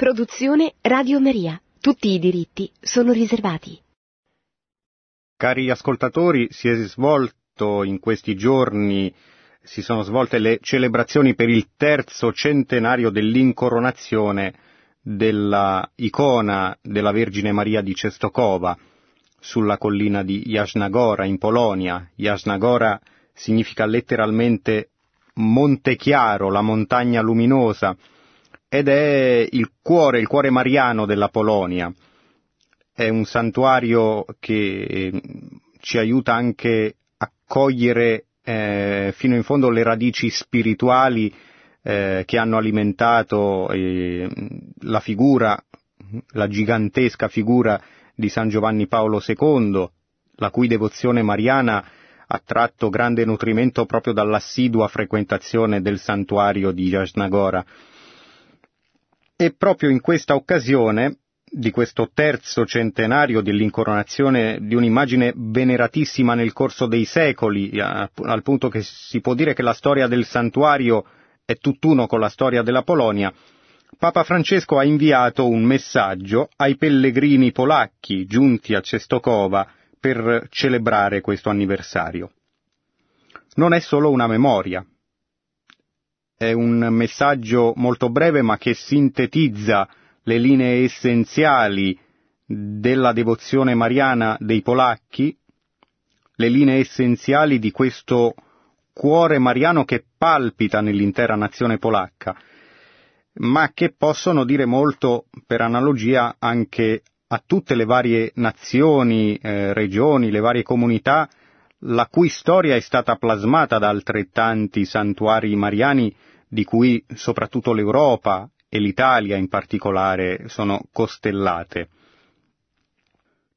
Produzione Radio Maria. Tutti i diritti sono riservati. Cari ascoltatori, si sono svolte le celebrazioni per il 3° centenario dell'incoronazione della icona della Vergine Maria di Częstochowa sulla collina di Jaśnagora in Polonia. Jaśnagora significa letteralmente Monte Chiaro, la montagna luminosa, ed è il cuore mariano della Polonia. È un santuario che ci aiuta anche a cogliere fino in fondo le radici spirituali che hanno alimentato la gigantesca figura di San Giovanni Paolo II, la cui devozione mariana ha tratto grande nutrimento proprio dall'assidua frequentazione del santuario di Jaśnagora. E proprio in questa occasione di questo 3° centenario dell'incoronazione di un'immagine veneratissima nel corso dei secoli, al punto che si può dire che la storia del santuario è tutt'uno con la storia della Polonia, Papa Francesco ha inviato un messaggio ai pellegrini polacchi giunti a Częstochowa per celebrare questo anniversario. Non è solo una memoria, è un messaggio molto breve ma che sintetizza le linee essenziali della devozione mariana dei polacchi, le linee essenziali di questo cuore mariano che palpita nell'intera nazione polacca, ma che possono dire molto per analogia anche a tutte le varie nazioni, regioni, le varie comunità, la cui storia è stata plasmata da altrettanti santuari mariani, di cui soprattutto l'Europa e l'Italia in particolare sono costellate.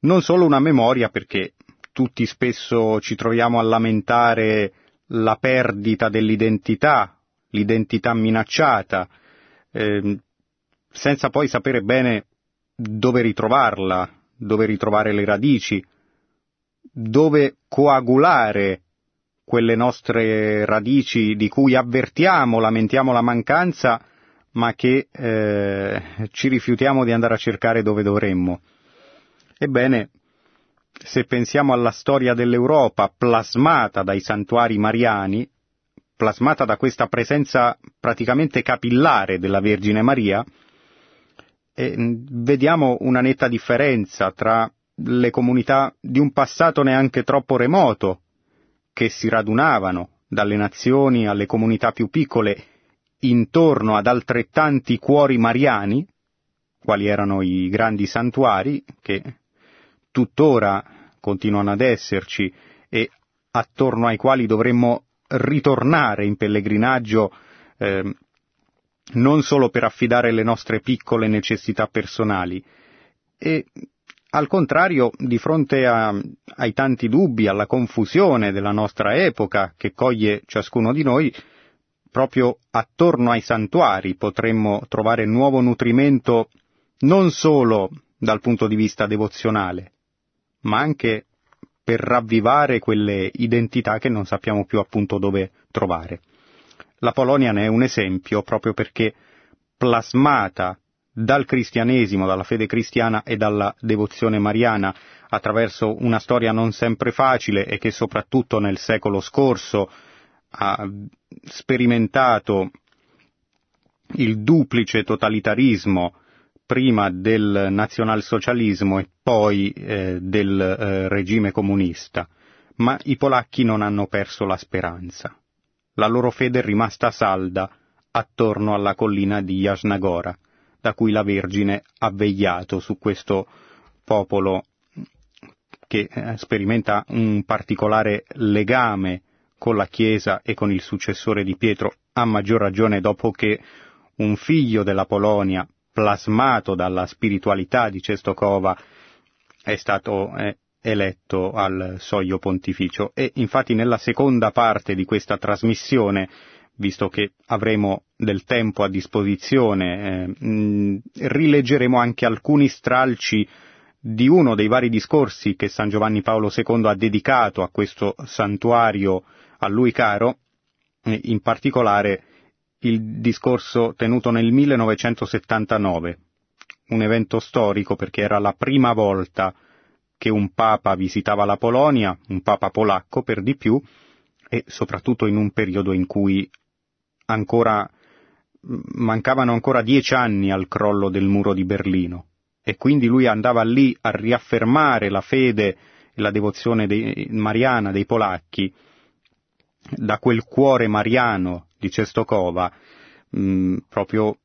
Non solo una memoria, perché tutti spesso ci troviamo a lamentare la perdita dell'identità, l'identità minacciata, senza poi sapere bene dove ritrovarla, dove ritrovare le radici, dove coagulare quelle nostre radici di cui lamentiamo la mancanza, ma che ci rifiutiamo di andare a cercare dove dovremmo. Ebbene, se pensiamo alla storia dell'Europa plasmata dai santuari mariani, plasmata da questa presenza praticamente capillare della Vergine Maria, vediamo una netta differenza tra le comunità di un passato neanche troppo remoto, che si radunavano dalle nazioni alle comunità più piccole intorno ad altrettanti cuori mariani, quali erano i grandi santuari, che tuttora continuano ad esserci e attorno ai quali dovremmo ritornare in pellegrinaggio, non solo per affidare le nostre piccole necessità personali. E al contrario, di fronte ai tanti dubbi, alla confusione della nostra epoca che coglie ciascuno di noi, proprio attorno ai santuari potremmo trovare nuovo nutrimento non solo dal punto di vista devozionale, ma anche per ravvivare quelle identità che non sappiamo più appunto dove trovare. La Polonia ne è un esempio proprio perché plasmata dal cristianesimo, dalla fede cristiana e dalla devozione mariana, attraverso una storia non sempre facile e che soprattutto nel secolo scorso ha sperimentato il duplice totalitarismo, prima del nazionalsocialismo e poi del regime comunista. Ma i polacchi non hanno perso la speranza. La loro fede è rimasta salda attorno alla collina di Jaśnagora, da cui la Vergine ha vegliato su questo popolo che sperimenta un particolare legame con la Chiesa e con il successore di Pietro, a maggior ragione dopo che un figlio della Polonia, plasmato dalla spiritualità di Częstochowa, è stato eletto al soglio pontificio. E infatti nella seconda parte di questa trasmissione, visto che avremo del tempo a disposizione, rileggeremo anche alcuni stralci di uno dei vari discorsi che San Giovanni Paolo II ha dedicato a questo santuario a lui caro, in particolare il discorso tenuto nel 1979, un evento storico perché era la prima volta che un papa visitava la Polonia, un papa polacco per di più, e soprattutto in un periodo in cui mancavano ancora 10 anni al crollo del muro di Berlino, e quindi lui andava lì a riaffermare la fede e la devozione mariana dei polacchi da quel cuore mariano di Czestochowa, proprio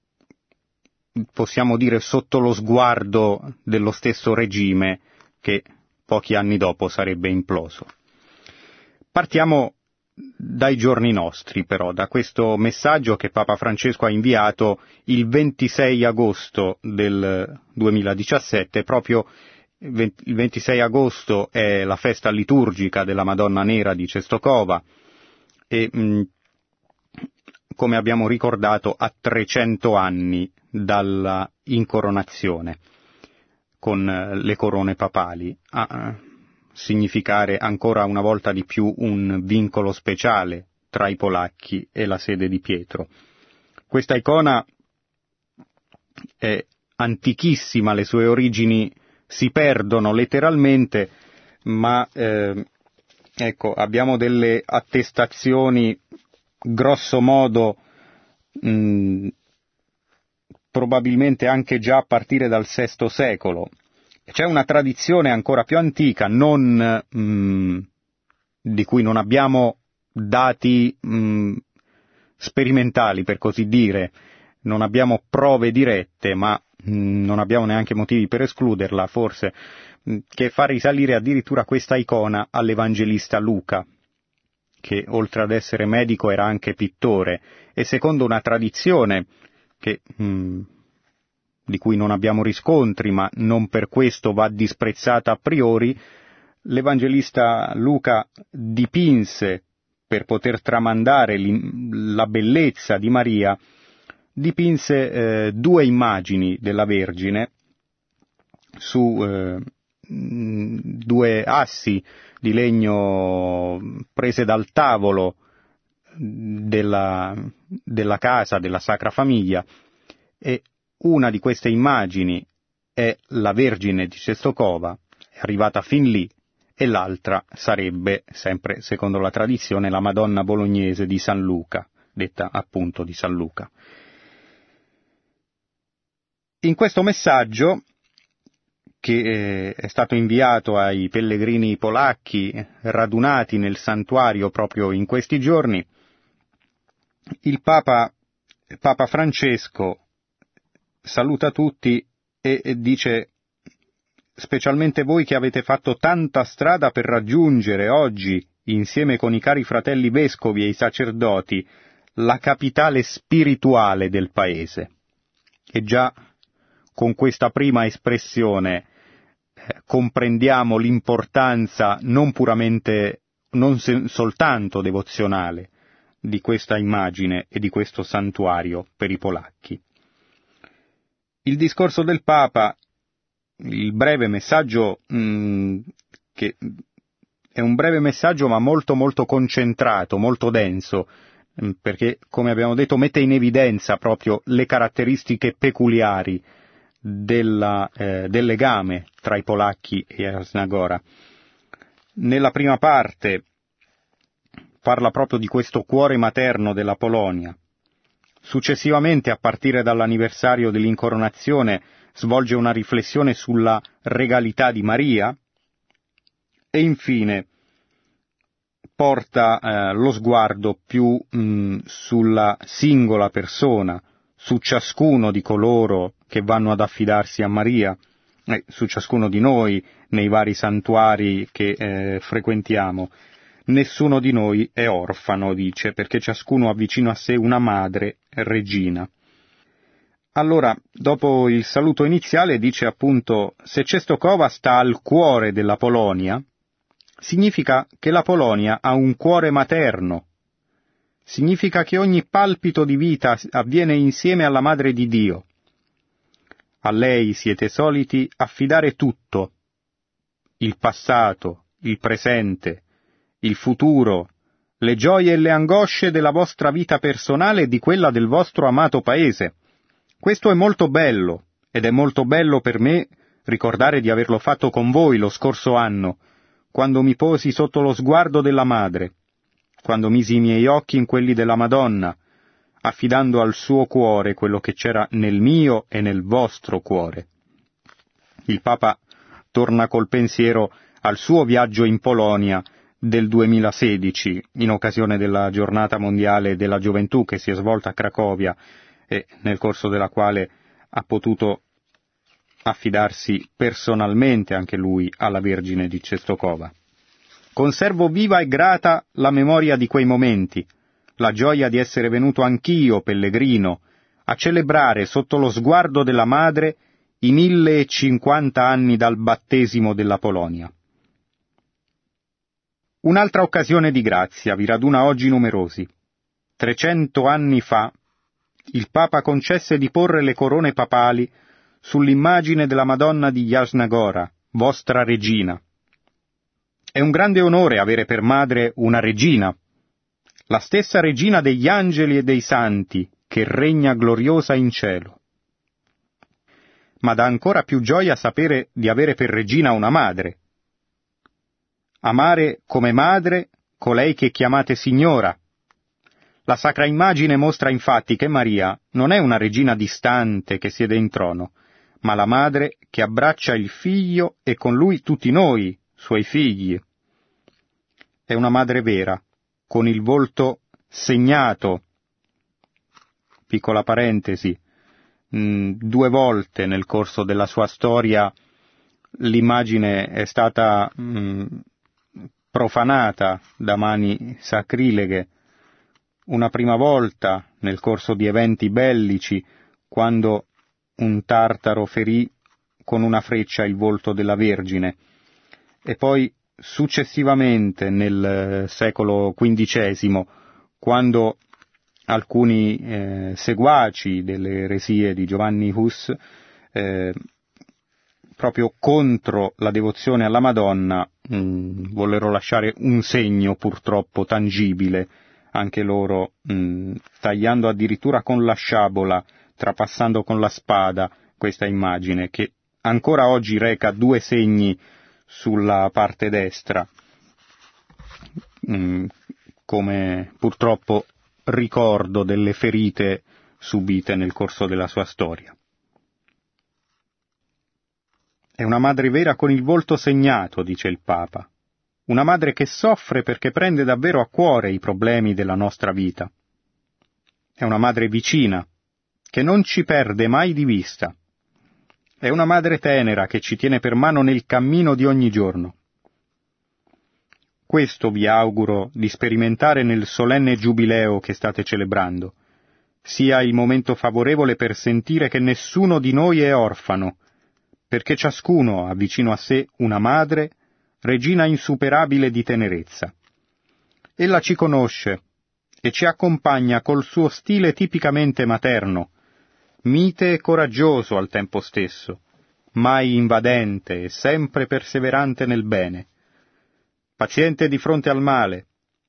possiamo dire sotto lo sguardo dello stesso regime che pochi anni dopo sarebbe imploso. Partiamo dai giorni nostri però, da questo messaggio che Papa Francesco ha inviato il 26 agosto del 2017, proprio il 26 agosto è la festa liturgica della Madonna Nera di Czestochowa e, come abbiamo ricordato, a 300 anni dalla incoronazione con le corone papali, a significare ancora una volta di più un vincolo speciale tra i polacchi e la sede di Pietro. Questa icona è antichissima, le sue origini si perdono letteralmente, ma ecco, abbiamo delle attestazioni grosso modo probabilmente anche già a partire dal VI secolo. C'è una tradizione ancora più antica, di cui non abbiamo dati sperimentali, per così dire, non abbiamo prove dirette, ma non abbiamo neanche motivi per escluderla, forse, che fa risalire addirittura questa icona all'evangelista Luca, che oltre ad essere medico era anche pittore, e secondo una tradizione che, di cui non abbiamo riscontri, ma non per questo va disprezzata a priori, l'evangelista Luca dipinse, per poter tramandare la bellezza di Maria, dipinse 2 immagini della Vergine su 2 assi di legno prese dal tavolo della casa, della Sacra Famiglia, e una di queste immagini è la Vergine di Czestochowa, è arrivata fin lì, e l'altra sarebbe, sempre secondo la tradizione, la Madonna Bolognese di San Luca, detta appunto di San Luca. In questo messaggio, che è stato inviato ai pellegrini polacchi radunati nel santuario proprio in questi giorni, il Papa Francesco saluta tutti e dice: specialmente voi che avete fatto tanta strada per raggiungere oggi, insieme con i cari fratelli vescovi e i sacerdoti, la capitale spirituale del paese. E già con questa prima espressione comprendiamo l'importanza non soltanto devozionale di questa immagine e di questo santuario per i polacchi. Il discorso del Papa, il breve messaggio, che è un breve messaggio ma molto molto concentrato, molto denso, perché, come abbiamo detto, mette in evidenza proprio le caratteristiche peculiari del legame tra i polacchi e la Snagora. Nella prima parte parla proprio di questo cuore materno della Polonia. Successivamente, a partire dall'anniversario dell'incoronazione, svolge una riflessione sulla regalità di Maria e infine porta lo sguardo più sulla singola persona, su ciascuno di coloro che vanno ad affidarsi a Maria, su ciascuno di noi nei vari santuari che frequentiamo. Nessuno di noi è orfano, dice, perché ciascuno ha vicino a sé una madre regina. Allora, dopo il saluto iniziale, dice appunto: se Czestochowa sta al cuore della Polonia, significa che la Polonia ha un cuore materno, significa che ogni palpito di vita avviene insieme alla Madre di Dio. A lei siete soliti affidare tutto, il passato, il presente, il futuro, le gioie e le angosce della vostra vita personale e di quella del vostro amato paese. Questo è molto bello, ed è molto bello per me ricordare di averlo fatto con voi lo scorso anno, quando mi posi sotto lo sguardo della madre, quando misi i miei occhi in quelli della Madonna, affidando al suo cuore quello che c'era nel mio e nel vostro cuore. Il Papa torna col pensiero al suo viaggio in Polonia del 2016, in occasione della Giornata Mondiale della Gioventù che si è svolta a Cracovia e nel corso della quale ha potuto affidarsi personalmente anche lui alla Vergine di Cestokova. Conservo viva e grata la memoria di quei momenti, la gioia di essere venuto anch'io, pellegrino, a celebrare sotto lo sguardo della madre i 1050 anni dal battesimo della Polonia. Un'altra occasione di grazia vi raduna oggi numerosi. 300 anni fa il Papa concesse di porre le corone papali sull'immagine della Madonna di Jasna Góra, vostra regina. È un grande onore avere per madre una regina, la stessa regina degli angeli e dei santi, che regna gloriosa in cielo. Ma dà ancora più gioia sapere di avere per regina una madre. Amare come madre colei che chiamate Signora. La sacra immagine mostra infatti che Maria non è una regina distante che siede in trono, ma la madre che abbraccia il figlio e con lui tutti noi, suoi figli. È una madre vera, con il volto segnato. Piccola parentesi, 2 volte nel corso della sua storia l'immagine è stata profanata da mani sacrileghe. Una prima volta nel corso di eventi bellici, quando un tartaro ferì con una freccia il volto della Vergine, e poi successivamente nel secolo XV, quando alcuni seguaci delle eresie di Giovanni Hus, proprio contro la devozione alla Madonna, vollero lasciare un segno purtroppo tangibile, anche loro, tagliando addirittura con la sciabola, trapassando con la spada questa immagine, che ancora oggi reca 2 segni sulla parte destra, come purtroppo ricordo delle ferite subite nel corso della sua storia. È una madre vera con il volto segnato, dice il Papa, una madre che soffre perché prende davvero a cuore i problemi della nostra vita. È una madre vicina, che non ci perde mai di vista. È una madre tenera che ci tiene per mano nel cammino di ogni giorno. Questo vi auguro di sperimentare nel solenne giubileo che state celebrando. Sia il momento favorevole per sentire che nessuno di noi è orfano, perché ciascuno ha vicino a sé una madre, regina insuperabile di tenerezza. Ella ci conosce e ci accompagna col suo stile tipicamente materno, mite e coraggioso al tempo stesso, mai invadente e sempre perseverante nel bene, paziente di fronte al male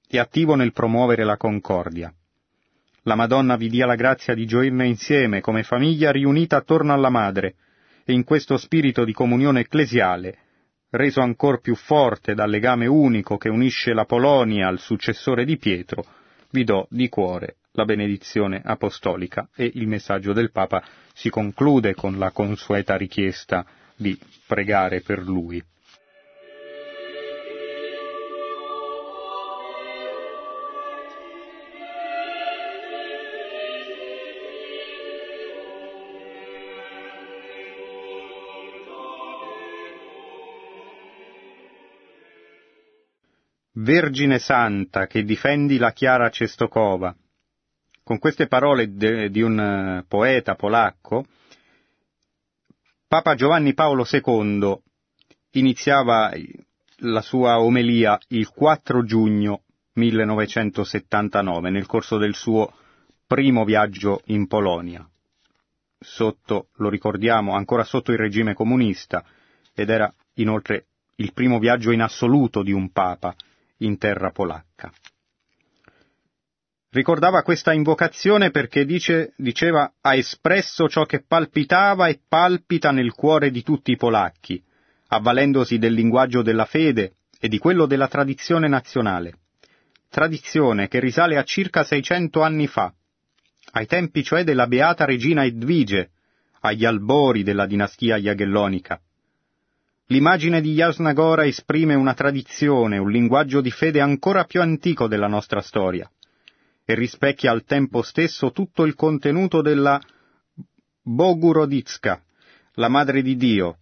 e attivo nel promuovere la concordia. La Madonna vi dia la grazia di gioirne insieme come famiglia riunita attorno alla Madre, e in questo spirito di comunione ecclesiale, reso ancor più forte dal legame unico che unisce la Polonia al successore di Pietro, vi do di cuore la benedizione apostolica. E il messaggio del Papa si conclude con la consueta richiesta di pregare per lui. Vergine Santa che difendi la Chiara Cestokova. Con queste parole di un poeta polacco, Papa Giovanni Paolo II iniziava la sua omelia il 4 giugno 1979, nel corso del suo primo viaggio in Polonia, sotto, lo ricordiamo, ancora sotto il regime comunista, ed era inoltre il primo viaggio in assoluto di un Papa in terra polacca. Ricordava questa invocazione perché diceva ha espresso ciò che palpitava e palpita nel cuore di tutti i polacchi, avvalendosi del linguaggio della fede e di quello della tradizione nazionale. Tradizione che risale a circa 600 anni fa, ai tempi cioè della beata regina Edvige, agli albori della dinastia jaghellonica. L'immagine di Jasna Góra esprime una tradizione, un linguaggio di fede ancora più antico della nostra storia, e rispecchia al tempo stesso tutto il contenuto della Bogurodicka, la Madre di Dio,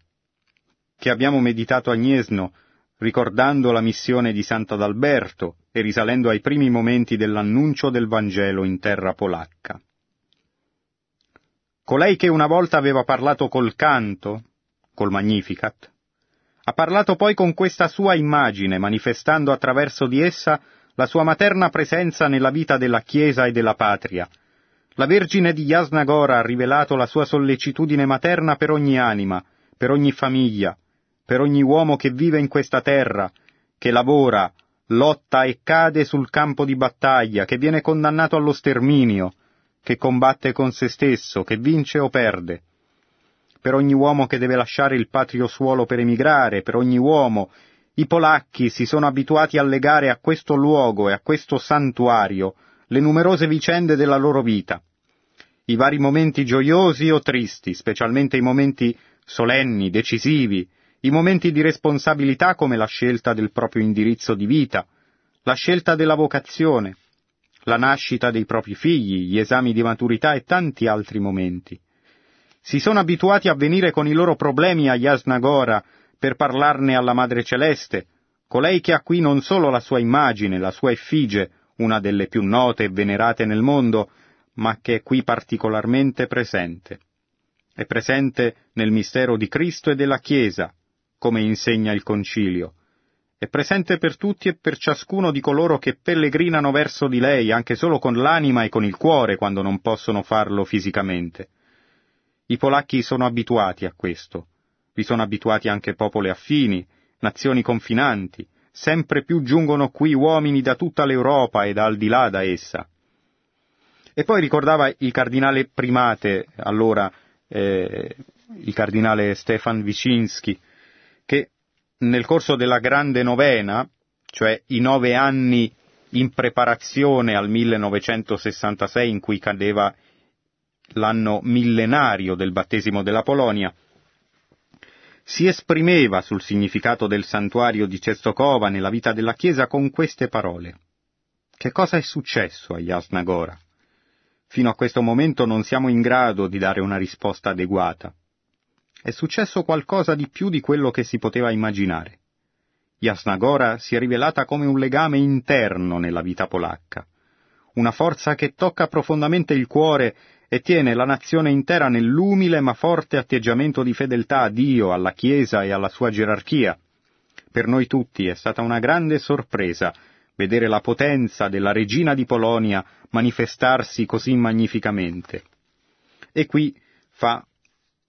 che abbiamo meditato a Gniezno, ricordando la missione di Sant'Adalberto e risalendo ai primi momenti dell'annuncio del Vangelo in terra polacca. Colei che una volta aveva parlato col canto, col Magnificat, ha parlato poi con questa sua immagine, manifestando attraverso di essa la sua materna presenza nella vita della Chiesa e della patria. La Vergine di Jasna Góra ha rivelato la sua sollecitudine materna per ogni anima, per ogni famiglia, per ogni uomo che vive in questa terra, che lavora, lotta e cade sul campo di battaglia, che viene condannato allo sterminio, che combatte con se stesso, che vince o perde. Per ogni uomo che deve lasciare il patrio suolo per emigrare, per ogni uomo. I polacchi si sono abituati a legare a questo luogo e a questo santuario le numerose vicende della loro vita, i vari momenti gioiosi o tristi, specialmente i momenti solenni, decisivi, i momenti di responsabilità come la scelta del proprio indirizzo di vita, la scelta della vocazione, la nascita dei propri figli, gli esami di maturità e tanti altri momenti. Si sono abituati a venire con i loro problemi a Jasna Góra per parlarne alla Madre Celeste, colei che ha qui non solo la sua immagine, la sua effigie, una delle più note e venerate nel mondo, ma che è qui particolarmente presente. È presente nel mistero di Cristo e della Chiesa, come insegna il Concilio. È presente per tutti e per ciascuno di coloro che pellegrinano verso di lei, anche solo con l'anima e con il cuore, quando non possono farlo fisicamente. I polacchi sono abituati a questo. Vi sono abituati anche popoli affini, nazioni confinanti, sempre più giungono qui uomini da tutta l'Europa e da al di là da essa. E poi ricordava il cardinale primate, allora il cardinale Stefan Wyszynski, che nel corso della grande novena, cioè i 9 anni in preparazione al 1966 in cui cadeva l'anno millenario del battesimo della Polonia, si esprimeva sul significato del santuario di Częstochowa nella vita della Chiesa con queste parole. Che cosa è successo a Jasna Góra? Fino a questo momento non siamo in grado di dare una risposta adeguata. È successo qualcosa di più di quello che si poteva immaginare. Jasna Góra si è rivelata come un legame interno nella vita polacca, una forza che tocca profondamente il cuore e tiene la nazione intera nell'umile ma forte atteggiamento di fedeltà a Dio, alla Chiesa e alla sua gerarchia. Per noi tutti è stata una grande sorpresa vedere la potenza della regina di Polonia manifestarsi così magnificamente. E qui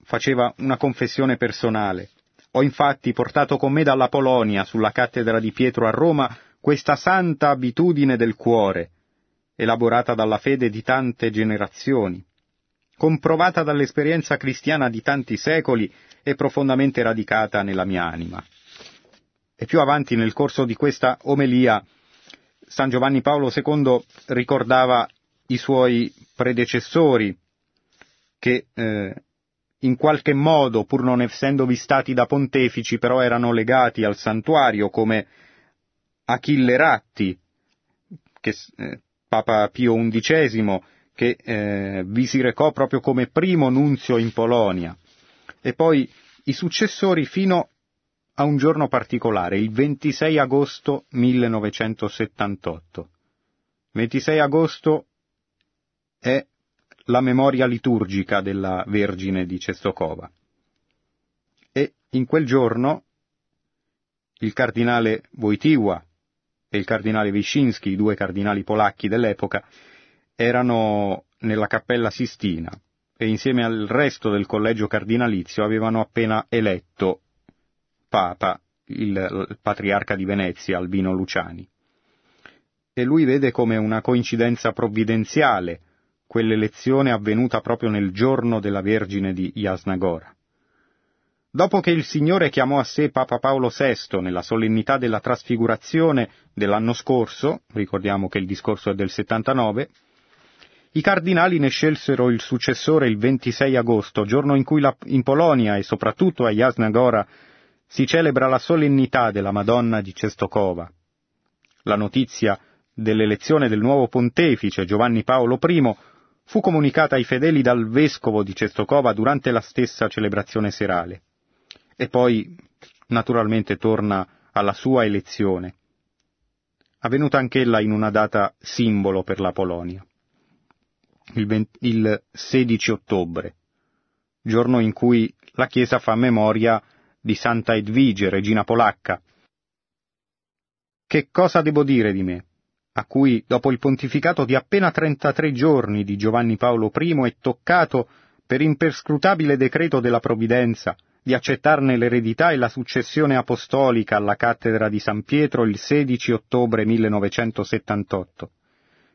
faceva una confessione personale. Ho infatti portato con me dalla Polonia, sulla cattedra di Pietro a Roma, questa santa abitudine del cuore, elaborata dalla fede di tante generazioni, comprovata dall'esperienza cristiana di tanti secoli e profondamente radicata nella mia anima. E più avanti nel corso di questa omelia, San Giovanni Paolo II ricordava i suoi predecessori che in qualche modo, pur non essendo vistati da pontefici, però erano legati al santuario, come Achille Ratti, che Papa Pio XI, che vi si recò proprio come primo nunzio in Polonia, e poi i successori fino a un giorno particolare, il 26 agosto 1978. 26 agosto è la memoria liturgica della Vergine di Częstochowa. E in quel giorno il cardinale Wojtyła e il cardinale Wyszynski, i 2 cardinali polacchi dell'epoca, erano nella Cappella Sistina e insieme al resto del collegio cardinalizio avevano appena eletto Papa il patriarca di Venezia, Albino Luciani. e lui vede come una coincidenza provvidenziale quell'elezione avvenuta proprio nel giorno della Vergine di Jasnagora. Dopo che il Signore chiamò a sé Papa Paolo VI nella solennità della trasfigurazione dell'anno scorso, ricordiamo che il discorso è del 79, i cardinali ne scelsero il successore il 26 agosto, giorno in cui in Polonia e soprattutto a Jasnagora si celebra la solennità della Madonna di Czestochowa. La notizia dell'elezione del nuovo pontefice Giovanni Paolo I fu comunicata ai fedeli dal vescovo di Czestochowa durante la stessa celebrazione serale. E poi, naturalmente, torna alla sua elezione, avvenuta anch'ella in una data simbolo per la Polonia, il 16 ottobre, giorno in cui la Chiesa fa memoria di Santa Edvige, regina polacca. Che cosa devo dire di me, a cui, dopo il pontificato di appena 33 giorni di Giovanni Paolo I, è toccato, per imperscrutabile decreto della Provvidenza, di accettarne l'eredità e la successione apostolica alla cattedra di San Pietro il 16 ottobre 1978.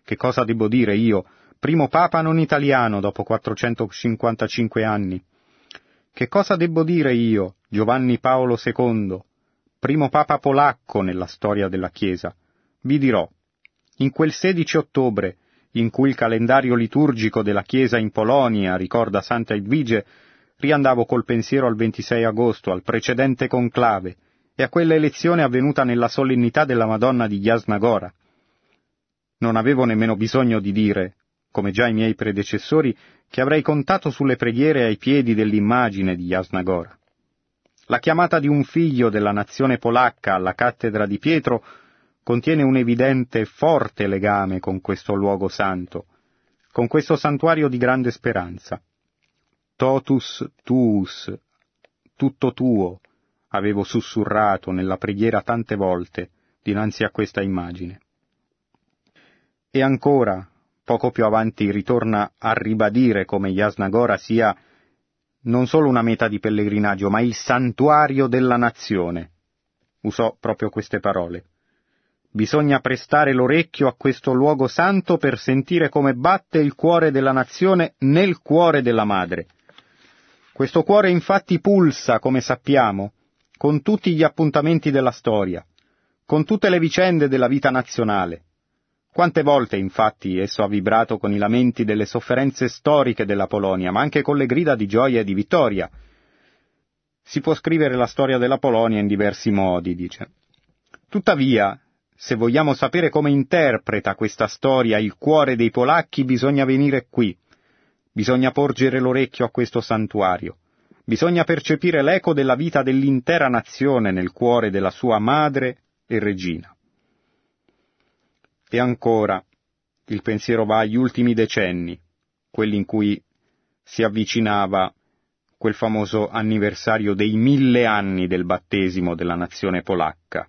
Che cosa devo dire io, primo papa non italiano dopo 455 anni? Che cosa devo dire io, Giovanni Paolo II, primo papa polacco nella storia della Chiesa? Vi dirò, in quel 16 ottobre, in cui il calendario liturgico della Chiesa in Polonia ricorda Santa Edvige, riandavo col pensiero al 26 agosto, al precedente conclave, e a quella elezione avvenuta nella solennità della Madonna di Jasnagora. Non avevo nemmeno bisogno di dire, come già i miei predecessori, che avrei contato sulle preghiere ai piedi dell'immagine di Jasnagora. La chiamata di un figlio della nazione polacca alla cattedra di Pietro contiene un evidente e forte legame con questo luogo santo, con questo santuario di grande speranza. Totus tuus, tutto tuo, avevo sussurrato nella preghiera tante volte dinanzi a questa immagine. E ancora, poco più avanti, ritorna a ribadire come Jasnagora sia non solo una meta di pellegrinaggio, ma il santuario della nazione. Usò proprio queste parole. Bisogna prestare l'orecchio a questo luogo santo per sentire come batte il cuore della nazione nel cuore della madre. Questo cuore infatti pulsa, come sappiamo, con tutti gli appuntamenti della storia, con tutte le vicende della vita nazionale. Quante volte, infatti, esso ha vibrato con i lamenti delle sofferenze storiche della Polonia, ma anche con le grida di gioia e di vittoria. Si può scrivere la storia della Polonia in diversi modi, dice. Tuttavia, se vogliamo sapere come interpreta questa storia il cuore dei polacchi, bisogna venire qui. Bisogna porgere l'orecchio a questo santuario. Bisogna percepire l'eco della vita dell'intera nazione nel cuore della sua madre e regina. E ancora, il pensiero va agli ultimi decenni, quelli in cui si avvicinava quel famoso anniversario dei 1000 anni del battesimo della nazione polacca.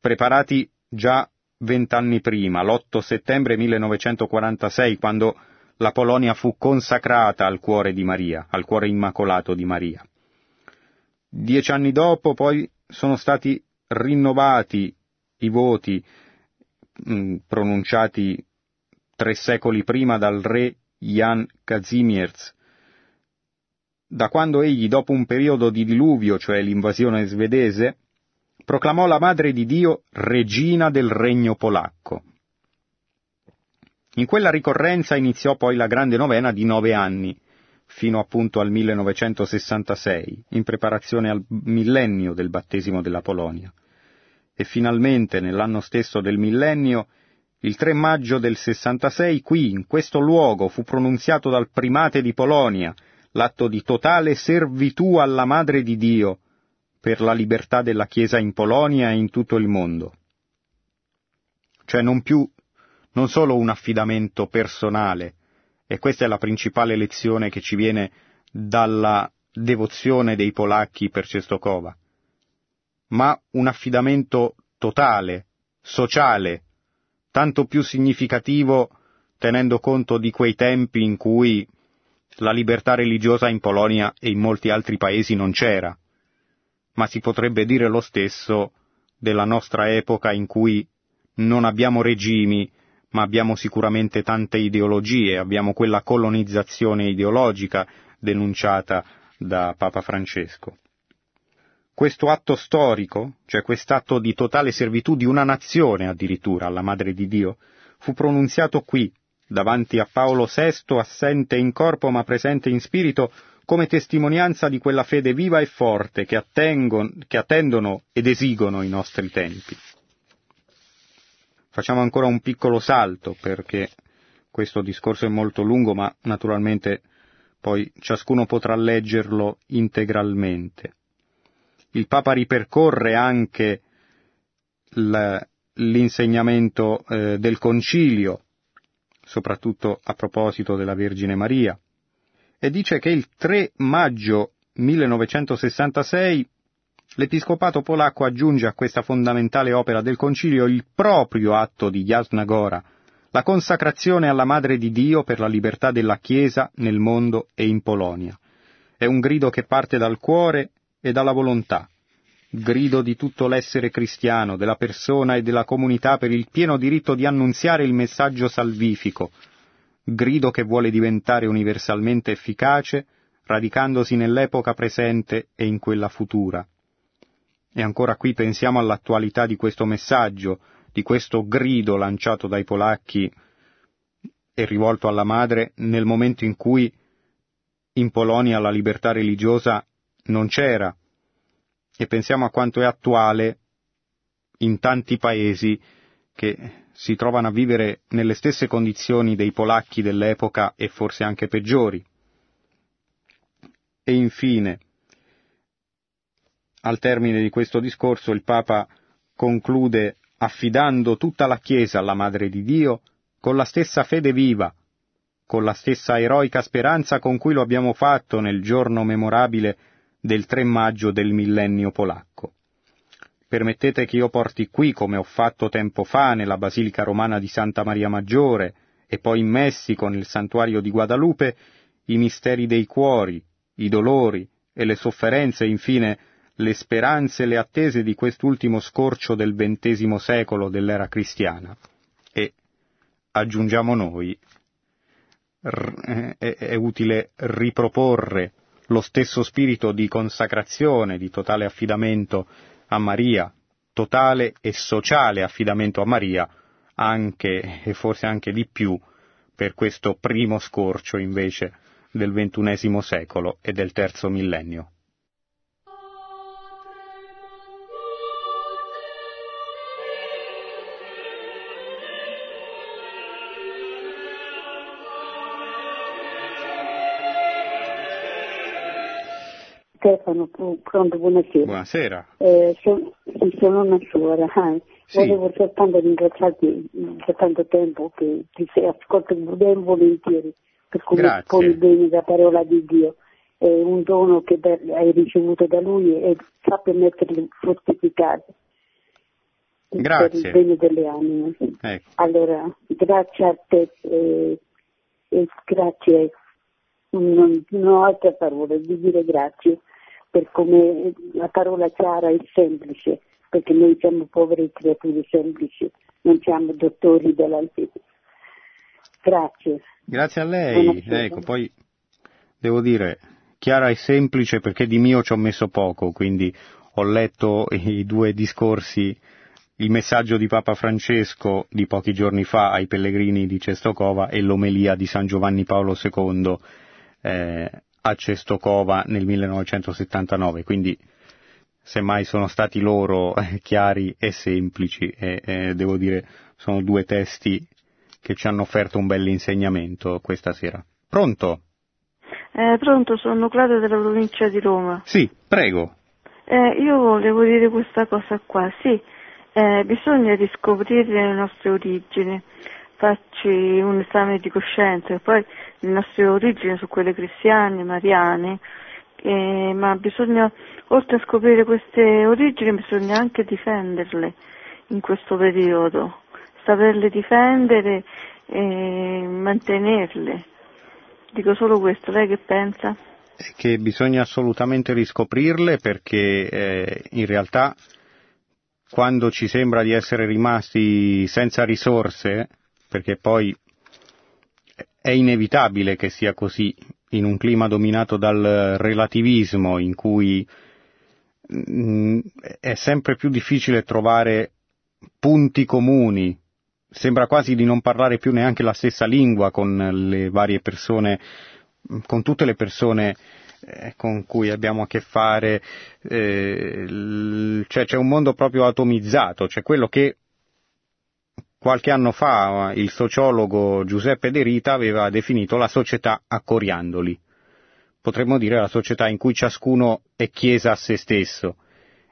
Preparati già 20 anni prima, l'8 settembre 1946, quando la Polonia fu consacrata al cuore di Maria, al cuore immacolato di Maria. 10 anni dopo, poi, sono stati rinnovati i voti pronunciati 3 secoli prima dal re Jan Kazimierz, da quando egli, dopo un periodo di diluvio, cioè l'invasione svedese, proclamò la Madre di Dio regina del regno polacco. In quella ricorrenza iniziò poi la grande novena di 9 anni, fino appunto al 1966, in preparazione al millennio del battesimo della Polonia. E finalmente, nell'anno stesso del millennio, il 3 maggio del 66, qui, in questo luogo, fu pronunziato dal primate di Polonia l'atto di totale servitù alla Madre di Dio, per la libertà della Chiesa in Polonia e in tutto il mondo. Cioè non solo un affidamento personale, e questa è la principale lezione che ci viene dalla devozione dei polacchi per Czestochowa, ma un affidamento totale, sociale, tanto più significativo tenendo conto di quei tempi in cui la libertà religiosa in Polonia e in molti altri paesi non c'era. Ma si potrebbe dire lo stesso della nostra epoca in cui Non abbiamo regimi, ma abbiamo sicuramente tante ideologie, abbiamo quella colonizzazione ideologica denunciata da Papa Francesco. Questo atto storico, cioè quest'atto di totale servitù di una nazione addirittura alla Madre di Dio, fu pronunziato qui, davanti a Paolo VI, assente in corpo ma presente in spirito, come testimonianza di quella fede viva e forte che attendono ed esigono i nostri tempi. Facciamo ancora un piccolo salto, perché questo discorso è molto lungo, ma naturalmente poi ciascuno potrà leggerlo integralmente. Il Papa ripercorre anche l'insegnamento del Concilio, soprattutto a proposito della Vergine Maria, e dice che il 3 maggio 1966 l'Episcopato polacco aggiunge a questa fondamentale opera del Concilio il proprio atto di Jasna Góra, la consacrazione alla Madre di Dio per la libertà della Chiesa nel mondo e in Polonia. È un grido che parte dal cuore e dalla volontà, grido di tutto l'essere cristiano, della persona e della comunità per il pieno diritto di annunziare il messaggio salvifico, grido che vuole diventare universalmente efficace, radicandosi nell'epoca presente e in quella futura. E ancora qui pensiamo all'attualità di questo messaggio, di questo grido lanciato dai polacchi e rivolto alla Madre nel momento in cui in Polonia la libertà religiosa non c'era, e pensiamo a quanto è attuale in tanti paesi che si trovano a vivere nelle stesse condizioni dei polacchi dell'epoca e forse anche peggiori. E infine, al termine di questo discorso, il Papa conclude affidando tutta la Chiesa alla Madre di Dio con la stessa fede viva, con la stessa eroica speranza con cui lo abbiamo fatto nel giorno memorabile del 3 maggio del millennio polacco. Permettete che io porti qui, come ho fatto tempo fa nella Basilica Romana di Santa Maria Maggiore e poi in Messico nel Santuario di Guadalupe, i misteri dei cuori, i dolori e le sofferenze, infine le speranze e le attese di quest'ultimo scorcio del XX secolo dell'era cristiana. E, aggiungiamo noi, è utile riproporre lo stesso spirito di consacrazione, di totale affidamento a Maria, totale e sociale affidamento a Maria, anche e forse anche di più, per questo primo scorcio invece del XXI secolo e del terzo millennio. Stefano, pronto, buonasera. Buonasera. Sono una suora, sì. Volevo soltanto ringraziarti per tanto tempo che ti ascolto ben volentieri, per come poni bene la parola di Dio. È un dono che hai ricevuto da Lui e sa permetterli fortificati. Grazie. Per il bene delle anime. Ecco. Allora, grazie a te e grazie, non ho altro a favore di dire grazie. Per come la parola chiara e semplice, perché noi siamo poveri creature semplici, non siamo dottori dell'altezza. Grazie. Grazie a lei. Ecco, poi devo dire chiara e semplice perché di mio ci ho messo poco, quindi ho letto i due discorsi, il messaggio di Papa Francesco di pochi giorni fa ai pellegrini di Cestokova e l'omelia di San Giovanni Paolo II a Cestokova nel 1979, quindi semmai sono stati loro chiari e semplici e devo dire sono due testi che ci hanno offerto un bell'insegnamento questa sera. Pronto? Pronto, sono Claudia della provincia di Roma. Sì, prego. Io volevo dire questa cosa qua, sì, bisogna riscoprire le nostre origini, farci un esame di coscienza e poi le nostre origini sono quelle cristiane, mariane, ma bisogna, oltre a scoprire queste origini, bisogna anche difenderle in questo periodo, saperle difendere e mantenerle. Dico solo questo, lei che pensa? Che bisogna assolutamente riscoprirle perché in realtà quando ci sembra di essere rimasti senza risorse, perché poi è inevitabile che sia così, in un clima dominato dal relativismo in cui è sempre più difficile trovare punti comuni, sembra quasi di non parlare più neanche la stessa lingua con le varie persone, con tutte le persone con cui abbiamo a che fare, cioè c'è un mondo proprio atomizzato, c'è quello che qualche anno fa il sociologo Giuseppe De Rita aveva definito la società a coriandoli, potremmo dire la società in cui ciascuno è chiesa a se stesso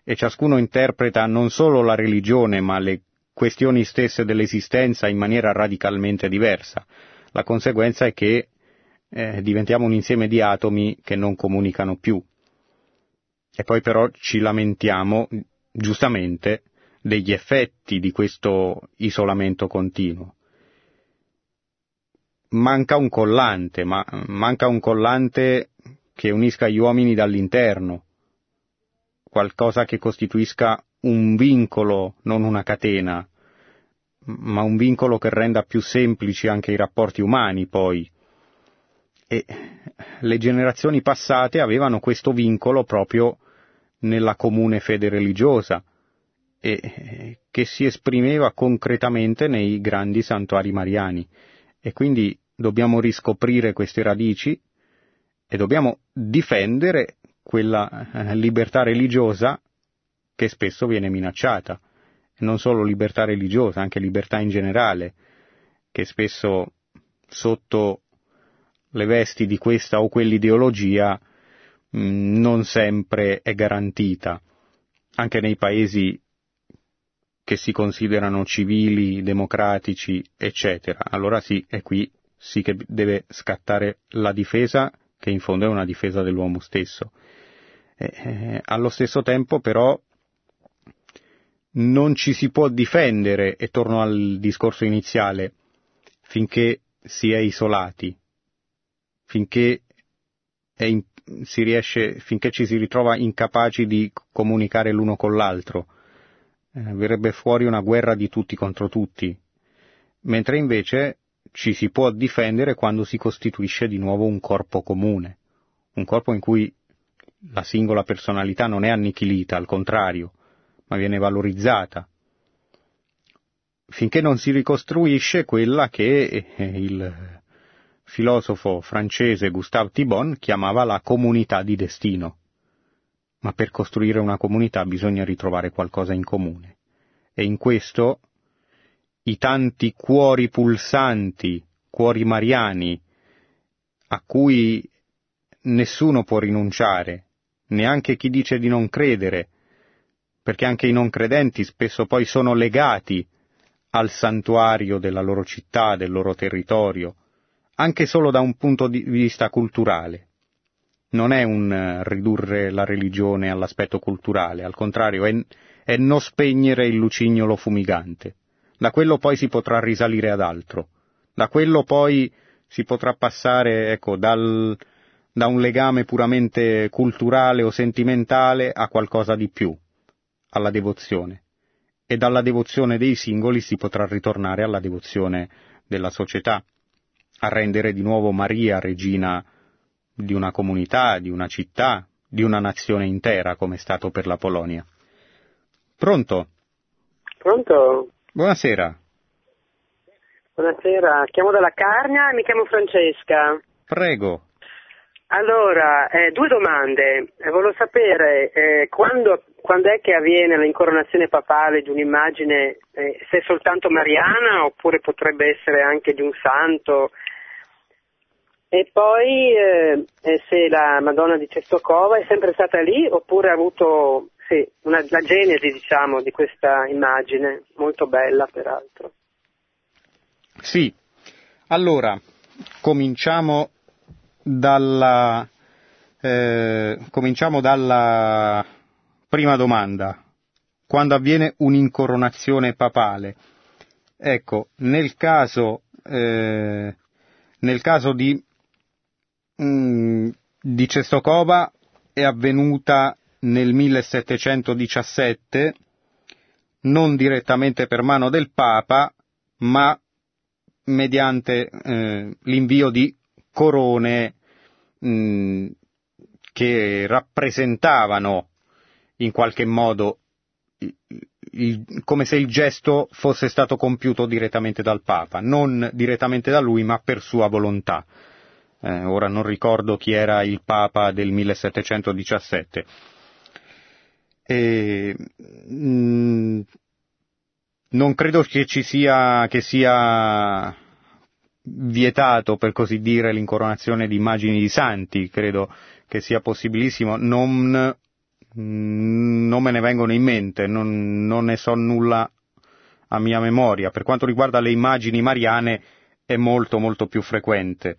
e ciascuno interpreta non solo la religione ma le questioni stesse dell'esistenza in maniera radicalmente diversa. La conseguenza è che diventiamo un insieme di atomi che non comunicano più. E poi però ci lamentiamo, giustamente, degli effetti di questo isolamento continuo. Manca un collante che unisca gli uomini dall'interno, qualcosa che costituisca un vincolo, non una catena, ma un vincolo che renda più semplici anche i rapporti umani poi. E le generazioni passate avevano questo vincolo proprio nella comune fede religiosa e che si esprimeva concretamente nei grandi santuari mariani. E quindi dobbiamo riscoprire queste radici e dobbiamo difendere quella libertà religiosa che spesso viene minacciata, non solo libertà religiosa, anche libertà in generale, che spesso sotto le vesti di questa o quell'ideologia non sempre è garantita, anche nei paesi che si considerano civili, democratici, eccetera. Allora sì, è qui sì che deve scattare la difesa, che in fondo è una difesa dell'uomo stesso. Allo stesso tempo però non ci si può difendere, e torno al discorso iniziale, finché si è isolati, finché ci si ritrova incapaci di comunicare l'uno con l'altro. Verrebbe fuori una guerra di tutti contro tutti, mentre invece ci si può difendere quando si costituisce di nuovo un corpo comune, un corpo in cui la singola personalità non è annichilita, al contrario, ma viene valorizzata, finché non si ricostruisce quella che il filosofo francese Gustave Thibon chiamava la comunità di destino. Ma per costruire una comunità bisogna ritrovare qualcosa in comune, e in questo i tanti cuori pulsanti, cuori mariani, a cui nessuno può rinunciare, neanche chi dice di non credere, perché anche i non credenti spesso poi sono legati al santuario della loro città, del loro territorio, anche solo da un punto di vista culturale. Non è un ridurre la religione all'aspetto culturale, al contrario, è non spegnere il lucignolo fumigante. Da quello poi si potrà risalire ad altro, da quello poi si potrà passare, da un legame puramente culturale o sentimentale a qualcosa di più, alla devozione, e dalla devozione dei singoli si potrà ritornare alla devozione della società, a rendere di nuovo Maria regina di una comunità, di una città, di una nazione intera, come è stato per la Polonia. Pronto? Pronto? Buonasera. Buonasera, chiamo dalla Carnia e mi chiamo Francesca. Prego. Allora, due domande. Volevo sapere quando è che avviene l'incoronazione papale di un'immagine, se è soltanto mariana oppure potrebbe essere anche di un santo, e poi se la Madonna di Cestokova è sempre stata lì oppure ha avuto la genesi, diciamo, di questa immagine, molto bella peraltro. Sì, allora cominciamo dalla prima domanda, quando avviene un'incoronazione papale. Ecco, nel caso di Cestokova è avvenuta nel 1717 non direttamente per mano del Papa, ma mediante l'invio di corone che rappresentavano in qualche modo come se il gesto fosse stato compiuto direttamente dal Papa, non direttamente da lui, ma per sua volontà. Ora non ricordo chi era il Papa del 1717. Non credo che sia vietato, per così dire, l'incoronazione di immagini di santi, credo che sia possibilissimo, non me ne vengono in mente, non ne so nulla a mia memoria. Per quanto riguarda le immagini mariane è molto molto più frequente.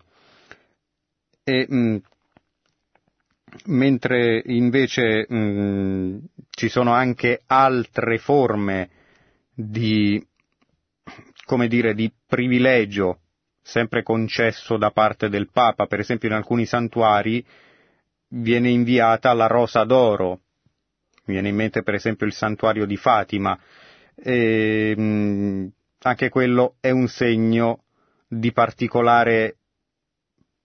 Mentre invece ci sono anche altre forme di, come dire, di privilegio sempre concesso da parte del Papa. Per esempio in alcuni santuari viene inviata la rosa d'oro, mi viene in mente per esempio il santuario di Fatima, e anche quello è un segno di particolare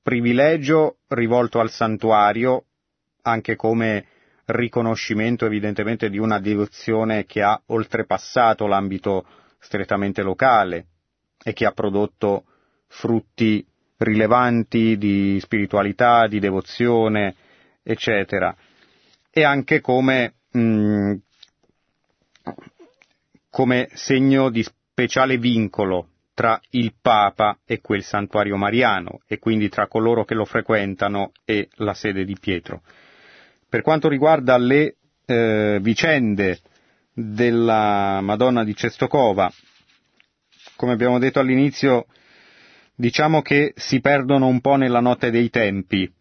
privilegio rivolto al santuario, anche come riconoscimento evidentemente di una devozione che ha oltrepassato l'ambito strettamente locale e che ha prodotto frutti rilevanti di spiritualità, di devozione, eccetera, e anche come segno di speciale vincolo tra il Papa e quel santuario mariano, e quindi tra coloro che lo frequentano e la sede di Pietro. Per quanto riguarda le vicende della Madonna di Cestokova, come abbiamo detto all'inizio, diciamo che si perdono un po' nella notte dei tempi.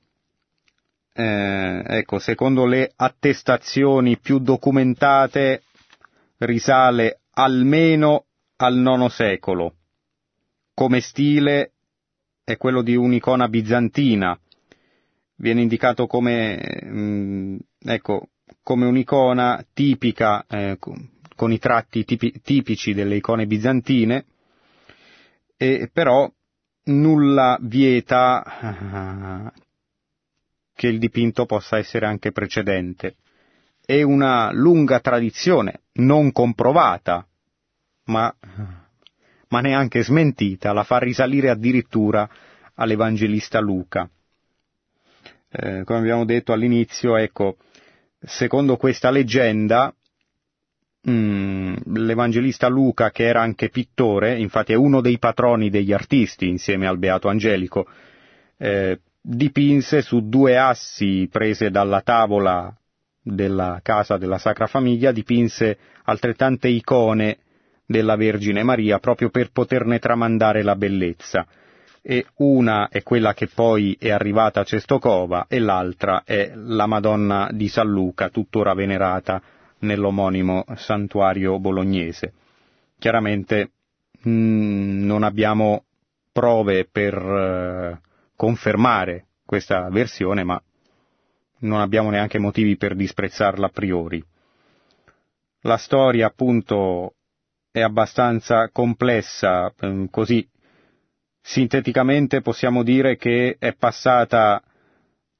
Secondo le attestazioni più documentate risale almeno al IX secolo. Come stile è quello di un'icona bizantina, viene indicato come un'icona tipica, con i tratti tipici delle icone bizantine, e però nulla vieta che il dipinto possa essere anche precedente. È una lunga tradizione, non comprovata, ma neanche smentita, la fa risalire addirittura all'Evangelista Luca. Come abbiamo detto all'inizio, secondo questa leggenda, l'Evangelista Luca, che era anche pittore, infatti è uno dei patroni degli artisti insieme al Beato Angelico, dipinse su due assi prese dalla tavola della casa della Sacra Famiglia, dipinse altrettante icone della Vergine Maria proprio per poterne tramandare la bellezza, e una è quella che poi è arrivata a Cestokova e l'altra è la Madonna di San Luca, tuttora venerata nell'omonimo santuario bolognese. Chiaramente non abbiamo prove per confermare questa versione, ma non abbiamo neanche motivi per disprezzarla a priori. La storia appunto è abbastanza complessa, così sinteticamente possiamo dire che è passata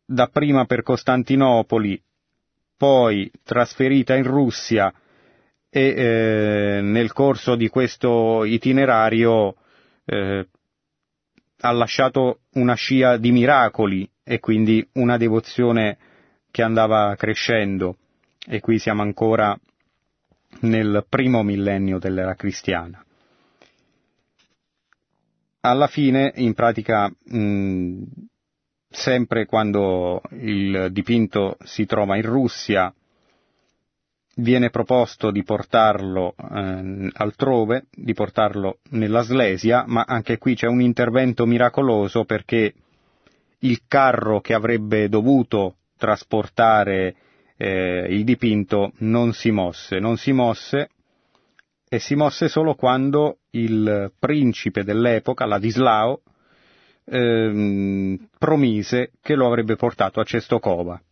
dapprima per Costantinopoli, poi trasferita in Russia, e nel corso di questo itinerario ha lasciato una scia di miracoli e quindi una devozione che andava crescendo, e qui siamo ancora nel primo millennio dell'era cristiana. Alla fine, in pratica, sempre quando il dipinto si trova in Russia, viene proposto di portarlo altrove, di portarlo nella Slesia, ma anche qui c'è un intervento miracoloso, perché il carro che avrebbe dovuto trasportare il dipinto non si mosse, e si mosse solo quando il principe dell'epoca, Ladislao, promise che lo avrebbe portato a Cestokova,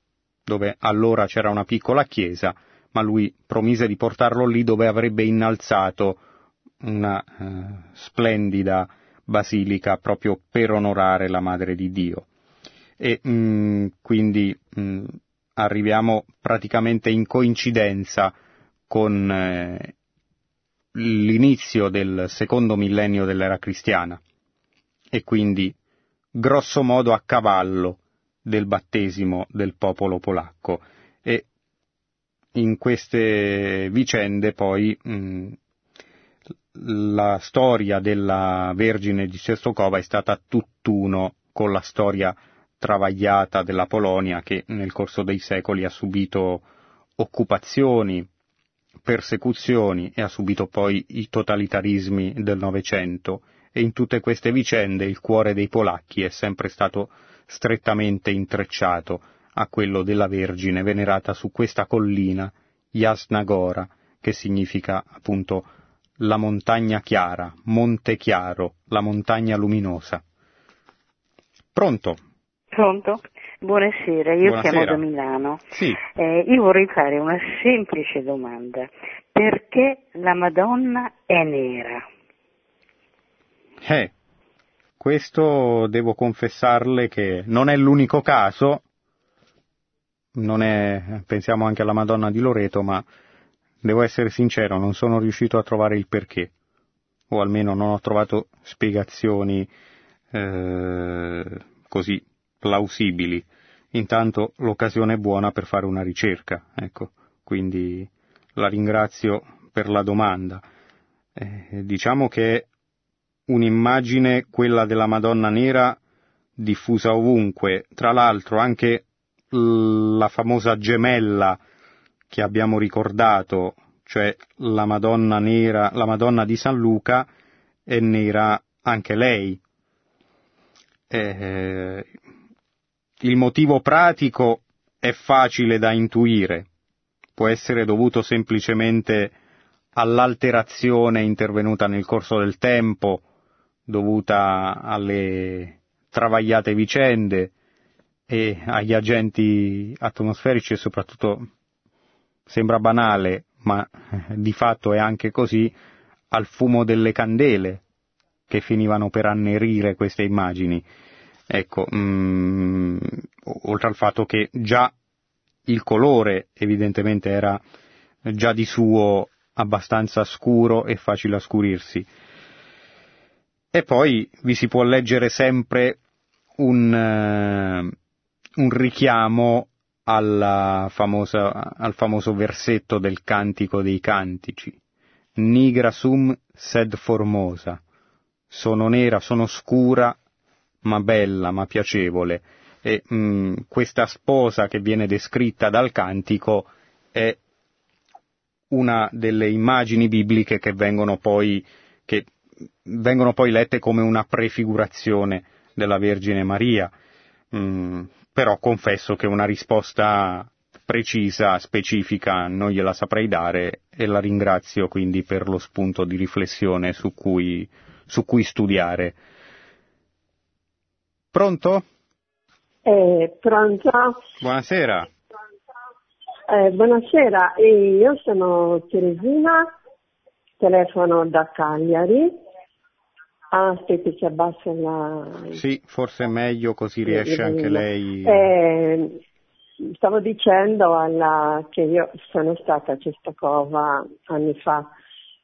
dove allora c'era una piccola chiesa, ma lui promise di portarlo lì dove avrebbe innalzato una splendida basilica proprio per onorare la Madre di Dio. E quindi arriviamo praticamente in coincidenza con l'inizio del secondo millennio dell'era cristiana, e quindi grosso modo a cavallo del battesimo del popolo polacco. E in queste vicende poi la storia della Vergine di Częstochowa è stata tutt'uno con la storia travagliata della Polonia, che nel corso dei secoli ha subito occupazioni, persecuzioni e ha subito poi i totalitarismi del Novecento, e in tutte queste vicende il cuore dei polacchi è sempre stato strettamente intrecciato a quello della Vergine venerata su questa collina, Jasna Góra, che significa appunto la montagna chiara, Monte Chiaro, la montagna luminosa. Pronto? Pronto? Buonasera, Buonasera. Chiamo da Milano. Sì. Io vorrei fare una semplice domanda. Perché la Madonna è nera? Questo devo confessarle che non è l'unico caso, non è, pensiamo anche alla Madonna di Loreto, ma devo essere sincero, non sono riuscito a trovare il perché, o almeno non ho trovato spiegazioni così plausibili. Intanto l'occasione è buona per fare una ricerca, ecco, quindi la ringrazio per la domanda. Diciamo che un'immagine, quella della Madonna nera, diffusa ovunque, tra l'altro anche la famosa gemella che abbiamo ricordato, cioè la Madonna nera, la Madonna di San Luca, è nera anche lei. Il motivo pratico è facile da intuire, può essere dovuto semplicemente all'alterazione intervenuta nel corso del tempo, dovuta alle travagliate vicende e agli agenti atmosferici, e soprattutto, sembra banale, ma di fatto è anche così, al fumo delle candele che finivano per annerire queste immagini. Ecco, oltre al fatto che già il colore evidentemente era già di suo abbastanza scuro e facile a scurirsi. E poi vi si può leggere sempre un richiamo al famoso versetto del Cantico dei Cantici. Nigra sum sed formosa. Sono nera, sono scura, ma bella, ma piacevole. E questa sposa che viene descritta dal Cantico è una delle immagini bibliche che vengono poi lette come una prefigurazione della Vergine Maria, però confesso che una risposta precisa, specifica, non gliela saprei dare, e la ringrazio quindi per lo spunto di riflessione su cui studiare. Pronto? Pronto? Buonasera. Buonasera, io sono Teresina, telefono da Cagliari. Aspetti che abbassa la... Sì, forse è meglio, così riesce anche lei. Stavo dicendo che io sono stata a Częstochowa anni fa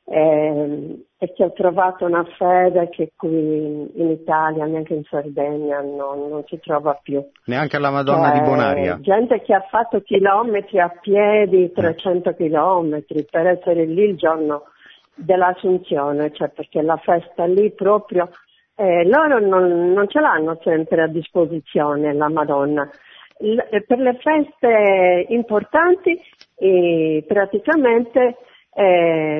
e che ho trovato una fede che qui in Italia, neanche in Sardegna, non si trova più. Neanche alla Madonna di Bonaria? Gente che ha fatto chilometri a piedi, 300 chilometri, per essere lì il giorno dell'Assunzione, cioè perché la festa lì proprio loro non ce l'hanno sempre a disposizione la Madonna. Per le feste importanti praticamente la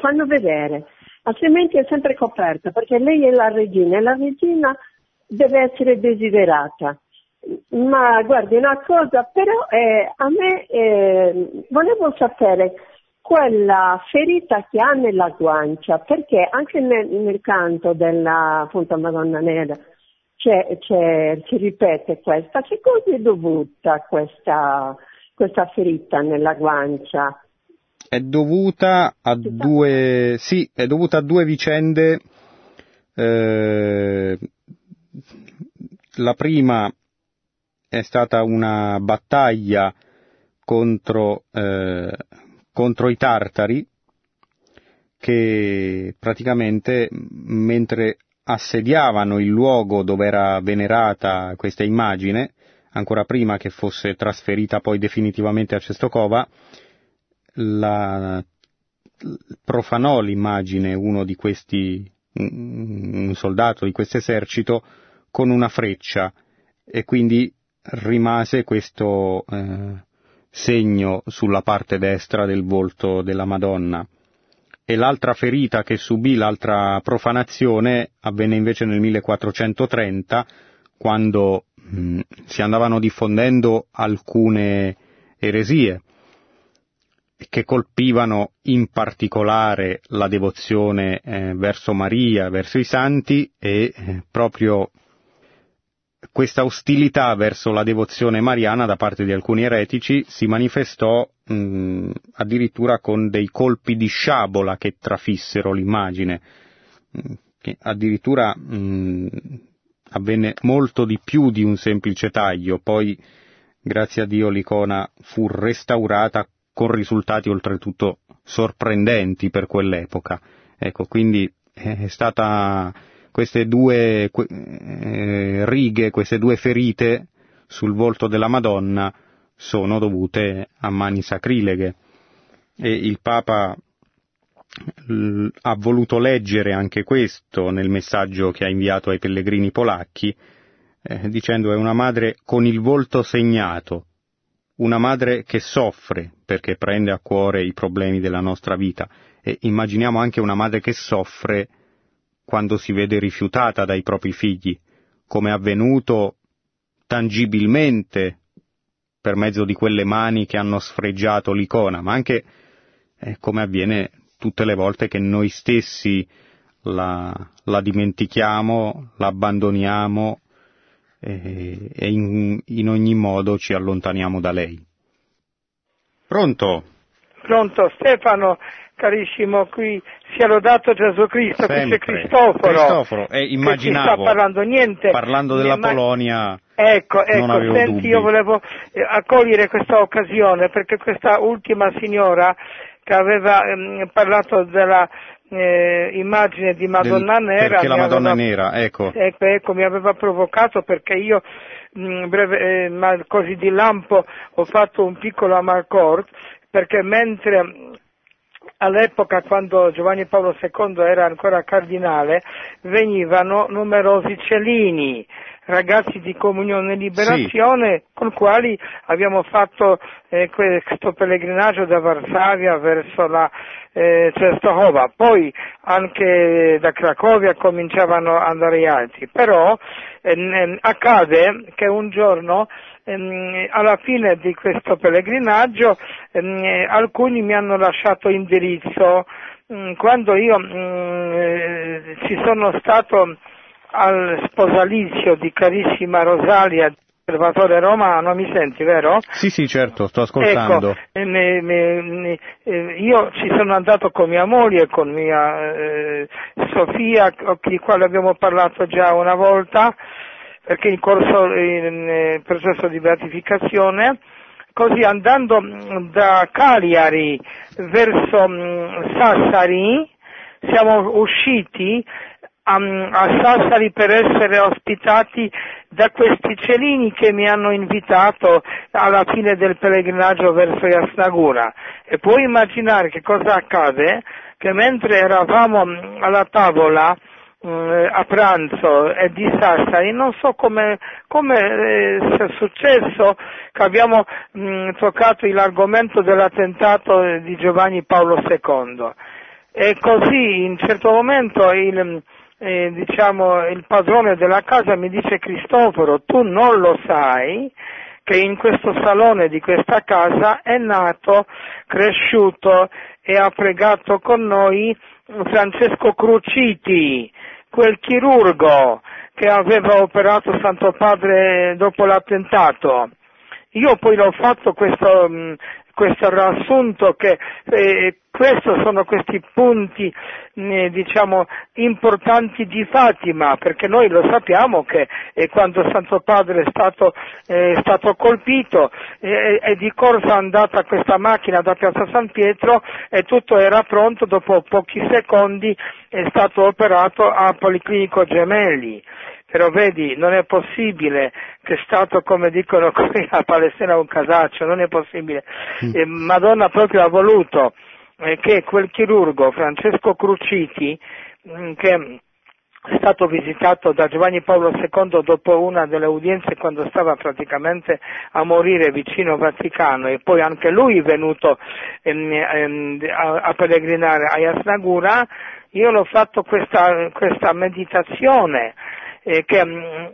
fanno vedere, altrimenti è sempre coperta, perché lei è la regina, e la regina deve essere desiderata. Ma guardi una cosa, però a me volevo sapere quella ferita che ha nella guancia, perché anche nel canto della appunto Madonna Nera si ripete questa. Che cosa è dovuta a questa questa ferita nella guancia? È dovuta a due vicende. La prima è stata una battaglia contro i tartari, che praticamente mentre assediavano il luogo dove era venerata questa immagine, ancora prima che fosse trasferita poi definitivamente a Cestokova, profanò l'immagine un soldato di questo esercito con una freccia, e quindi rimase questo segno sulla parte destra del volto della Madonna. E l'altra ferita che subì, l'altra profanazione, avvenne invece nel 1430, quando si andavano diffondendo alcune eresie che colpivano in particolare la devozione verso Maria, verso i santi, e proprio questa ostilità verso la devozione mariana da parte di alcuni eretici si manifestò addirittura con dei colpi di sciabola che trafissero l'immagine, che addirittura avvenne molto di più di un semplice taglio. Poi, grazie a Dio, l'icona fu restaurata con risultati oltretutto sorprendenti per quell'epoca. Ecco, quindi è stata queste due righe, queste due ferite sul volto della Madonna sono dovute a mani sacrileghe, e il Papa ha voluto leggere anche questo nel messaggio che ha inviato ai pellegrini polacchi, dicendo: è una madre con il volto segnato, una madre che soffre perché prende a cuore i problemi della nostra vita. E immaginiamo anche una madre che soffre quando si vede rifiutata dai propri figli, come è avvenuto tangibilmente per mezzo di quelle mani che hanno sfregiato l'icona, ma anche come avviene tutte le volte che noi stessi la dimentichiamo, l'abbandoniamo e in ogni modo ci allontaniamo da lei. Pronto? Pronto, Stefano, carissimo, qui sia lodato Gesù Cristo, sempre. Qui c'è Cristoforo immaginavo, che non sta parlando niente. Parlando della Polonia, ecco, non senti, dubbi. Io volevo accogliere questa occasione, perché questa ultima signora che aveva parlato della immagine di Madonna Nera, perché la Madonna Nera, ecco, mi aveva provocato, perché io così di lampo ho fatto un piccolo amarcord, perché mentre all'epoca, quando Giovanni Paolo II era ancora cardinale, venivano numerosi celini, ragazzi di Comunione e Liberazione, sì, con quali abbiamo fatto questo pellegrinaggio da Varsavia verso la Cestokova. Poi anche da Cracovia cominciavano ad andare altri, però accade che un giorno, alla fine di questo pellegrinaggio, alcuni mi hanno lasciato indirizzo. Quando io ci sono stato al sposalizio di carissima Rosalia, Osservatore Romano, mi senti, vero? Sì, certo, sto ascoltando. Ecco, io ci sono andato con mia moglie, con mia Sofia, di quale abbiamo parlato già una volta, perché in processo di beatificazione. Così, andando da Cagliari verso Sassari, siamo usciti a Sassari per essere ospitati da questi celini che mi hanno invitato alla fine del pellegrinaggio verso Jasnagura. E puoi immaginare che cosa accade? Che mentre eravamo alla tavola a pranzo di Sassari, non so come sia successo che abbiamo toccato l'argomento dell'attentato di Giovanni Paolo II, e così in certo momento il padrone della casa mi dice: Cristoforo, tu non lo sai che in questo salone di questa casa è nato, cresciuto e ha pregato con noi Francesco Cruciti, quel chirurgo che aveva operato Santo Padre dopo l'attentato. Io poi l'ho fatto questo riassunto che questi sono questi punti importanti di Fatima, perché noi lo sappiamo che quando Santo Padre è stato colpito è di corsa andata questa macchina da Piazza San Pietro e tutto era pronto, dopo pochi secondi è stato operato a Policlinico Gemelli. Però vedi, non è possibile che Stato, come dicono qui a Palestina, un casaccio, non è possibile. Madonna proprio ha voluto che quel chirurgo Francesco Cruciti, che è stato visitato da Giovanni Paolo II dopo una delle udienze quando stava praticamente a morire vicino Vaticano, e poi anche lui è venuto a pellegrinare a Yasnagura, io l'ho fatto questa meditazione, che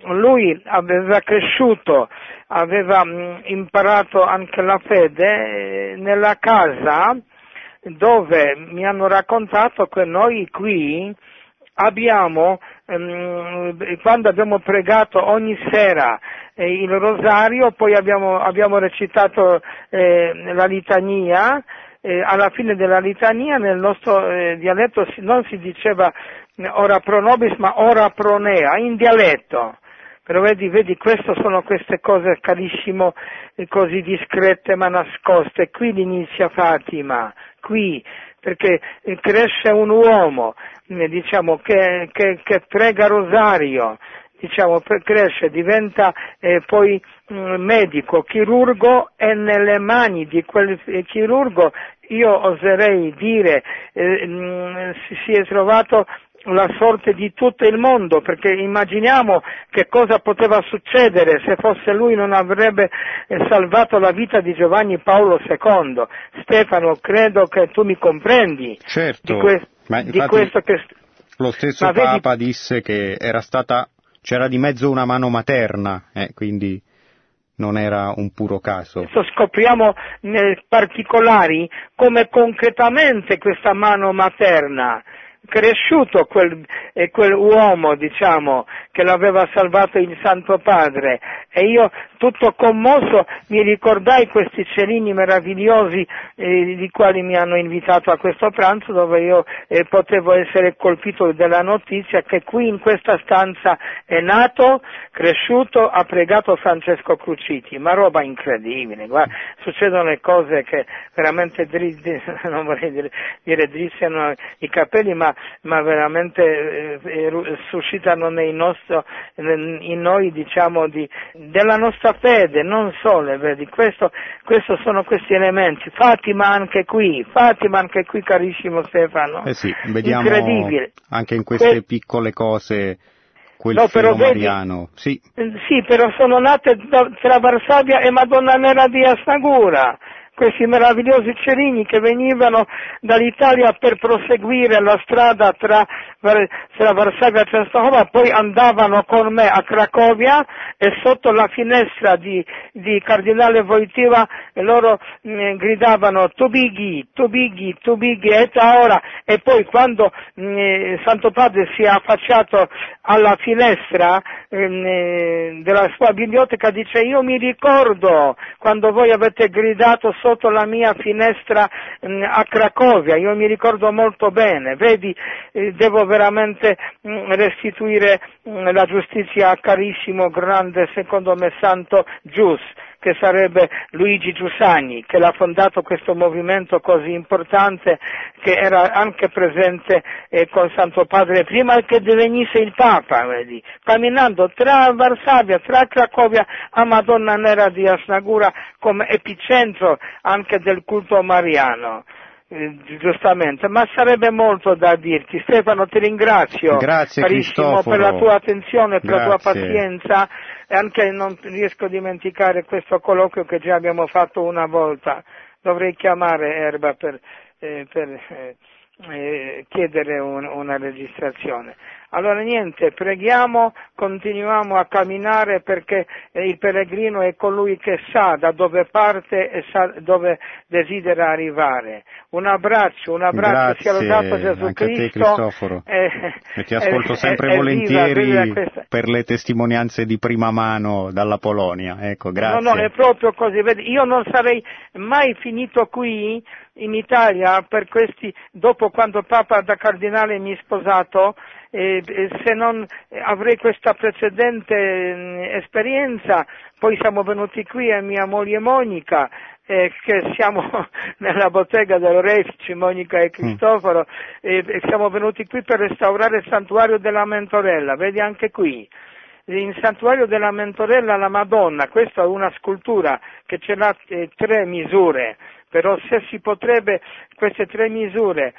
lui aveva cresciuto, aveva imparato anche la fede nella casa dove mi hanno raccontato che noi qui abbiamo, quando abbiamo pregato ogni sera il rosario, poi abbiamo recitato la litania, alla fine della litania nel nostro dialetto non si diceva ora pro nobis ma ora pro nea, in dialetto. Però vedi, sono queste cose, carissimo, così discrete ma nascoste. Qui inizia Fatima, qui, perché cresce un uomo, che prega rosario, cresce, diventa poi medico, chirurgo, e nelle mani di quel chirurgo, io oserei dire, si è trovato la sorte di tutto il mondo, perché immaginiamo che cosa poteva succedere se fosse lui non avrebbe salvato la vita di Giovanni Paolo II. Stefano, credo che tu mi comprendi. Certo, lo stesso Papa disse che c'era di mezzo una mano materna, quindi non era un puro caso. Adesso scopriamo nei particolari come concretamente questa mano materna, cresciuto quel uomo, che l'aveva salvato il Santo Padre, e io tutto commosso mi ricordai questi celini meravigliosi di quali mi hanno invitato a questo pranzo, dove io potevo essere colpito della notizia che qui in questa stanza è nato, cresciuto, ha pregato Francesco Cruciti. Ma roba incredibile, guarda, succedono le cose che veramente non vorrei dire drizziano i capelli, ma veramente suscitano in noi della nostra fede, non solo, vedi, questo sono questi elementi. Fatima anche qui, carissimo Stefano. Sì, vediamo incredibile anche in queste piccole cose quel filo mariano. Sì, però sono nate tra Varsavia e Madonna Nera di Yasnagura, questi meravigliosi cerini che venivano dall'Italia per proseguire la strada tra Varsavia e Częstochowa, poi andavano con me a Cracovia, e sotto la finestra di Cardinale Wojtyła loro gridavano Tubigi, Tubigi, Tubigi, et ora, e poi quando Santo Padre si è affacciato alla finestra della sua biblioteca, dice: io mi ricordo quando voi avete gridato sotto la mia finestra a Cracovia, io mi ricordo molto bene. Vedi, devo veramente restituire la giustizia a carissimo, grande, secondo me, santo Gius, che sarebbe Luigi Giussani, che l'ha fondato questo movimento così importante, che era anche presente con Santo Padre prima che divenisse il Papa, vedi, camminando tra Varsavia, tra Cracovia a Madonna Nera di Yasnagura come epicentro anche del culto mariano. Giustamente, ma sarebbe molto da dirti. Stefano, ti ringrazio. Grazie, carissimo, per la tua attenzione, per la tua pazienza, e anche non riesco a dimenticare questo colloquio che già abbiamo fatto una volta. Dovrei chiamare Erba per chiedere una registrazione. Allora niente, preghiamo, continuiamo a camminare, perché il pellegrino è colui che sa da dove parte e sa dove desidera arrivare. Un abbraccio, sia lodato Gesù Cristo. E ti ascolto sempre volentieri per le testimonianze di prima mano dalla Polonia. Ecco, grazie. No, è proprio così. Vedi, io non sarei mai finito qui in Italia per questi, dopo quando Papa da Cardinale mi ha sposato, se non avrei questa precedente esperienza. Poi siamo venuti qui e mia moglie Monica, che siamo nella bottega dell'Orefici, Monica e Cristoforo, e siamo venuti qui per restaurare il santuario della Mentorella, vedi anche qui. In santuario della Mentorella la Madonna, questa è una scultura che ce l'ha 3 misure, però se si potrebbe queste 3 misure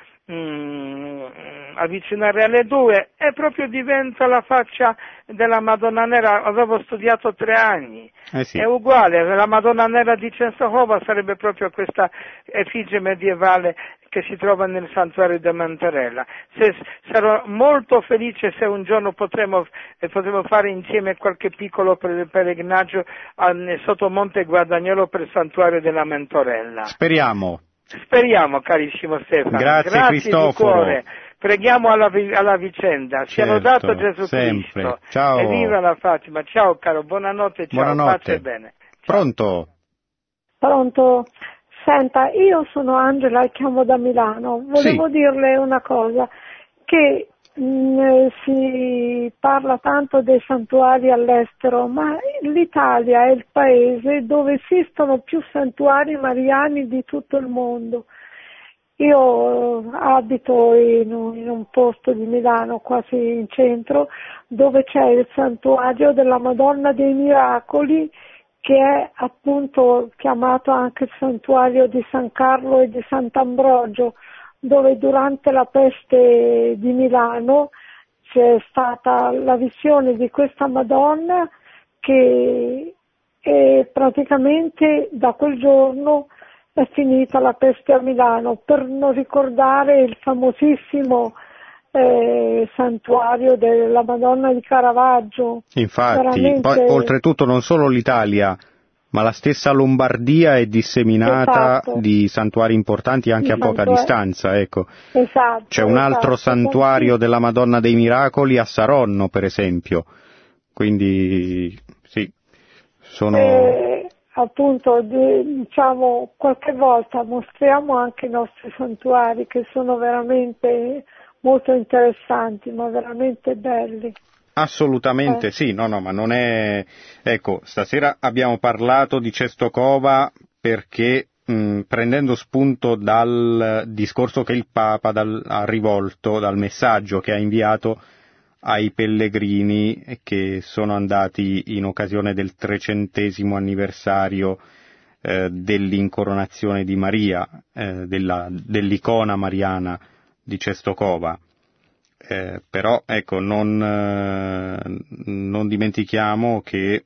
avvicinare alle 2 e proprio diventa la faccia della Madonna Nera. Avevo studiato 3 anni, sì. È uguale, la Madonna Nera di Częstochowa sarebbe proprio questa effigie medievale che si trova nel santuario di Mentorella. Sarò molto felice se un giorno potremo fare insieme qualche piccolo pellegrinaggio sotto Monte Guadagnolo per il santuario della Mentorella. Speriamo, carissimo Stefano. Grazie Cristoforo. Di cuore. Preghiamo alla vicenda. Certo, siamo dato Gesù sempre. Cristo. Ciao. E viva la Fatima. Ciao caro, buonanotte. Ciao, buonanotte. Bene. Ciao. Pronto? Senta, io sono Angela e chiamo da Milano. Volevo dirle una cosa, che si parla tanto dei santuari all'estero, ma l'Italia è il paese dove esistono più santuari mariani di tutto il mondo. Io abito in un posto di Milano, quasi in centro, dove c'è il santuario della Madonna dei Miracoli, che è appunto chiamato anche il santuario di San Carlo e di Sant'Ambrogio, dove durante la peste di Milano c'è stata la visione di questa Madonna, che è praticamente da quel giorno è finita la peste a Milano, per non ricordare il famosissimo santuario della Madonna di Caravaggio. Infatti, poi, oltretutto non solo l'Italia, ma la stessa Lombardia è disseminata, esatto, di santuari importanti anche a poca distanza, ecco. Esatto, c'è un altro santuario della Madonna dei Miracoli a Saronno, per esempio. Quindi sì, sono appunto, diciamo, qualche volta mostriamo anche i nostri santuari, che sono veramente molto interessanti, ma veramente belli. Assolutamente sì, no, ma non è... Ecco, stasera abbiamo parlato di Częstochowa perché prendendo spunto dal discorso che il Papa ha rivolto, dal messaggio che ha inviato ai pellegrini che sono andati in occasione del 300° anniversario dell'incoronazione di Maria, dell'icona mariana di Częstochowa. Però ecco, non dimentichiamo che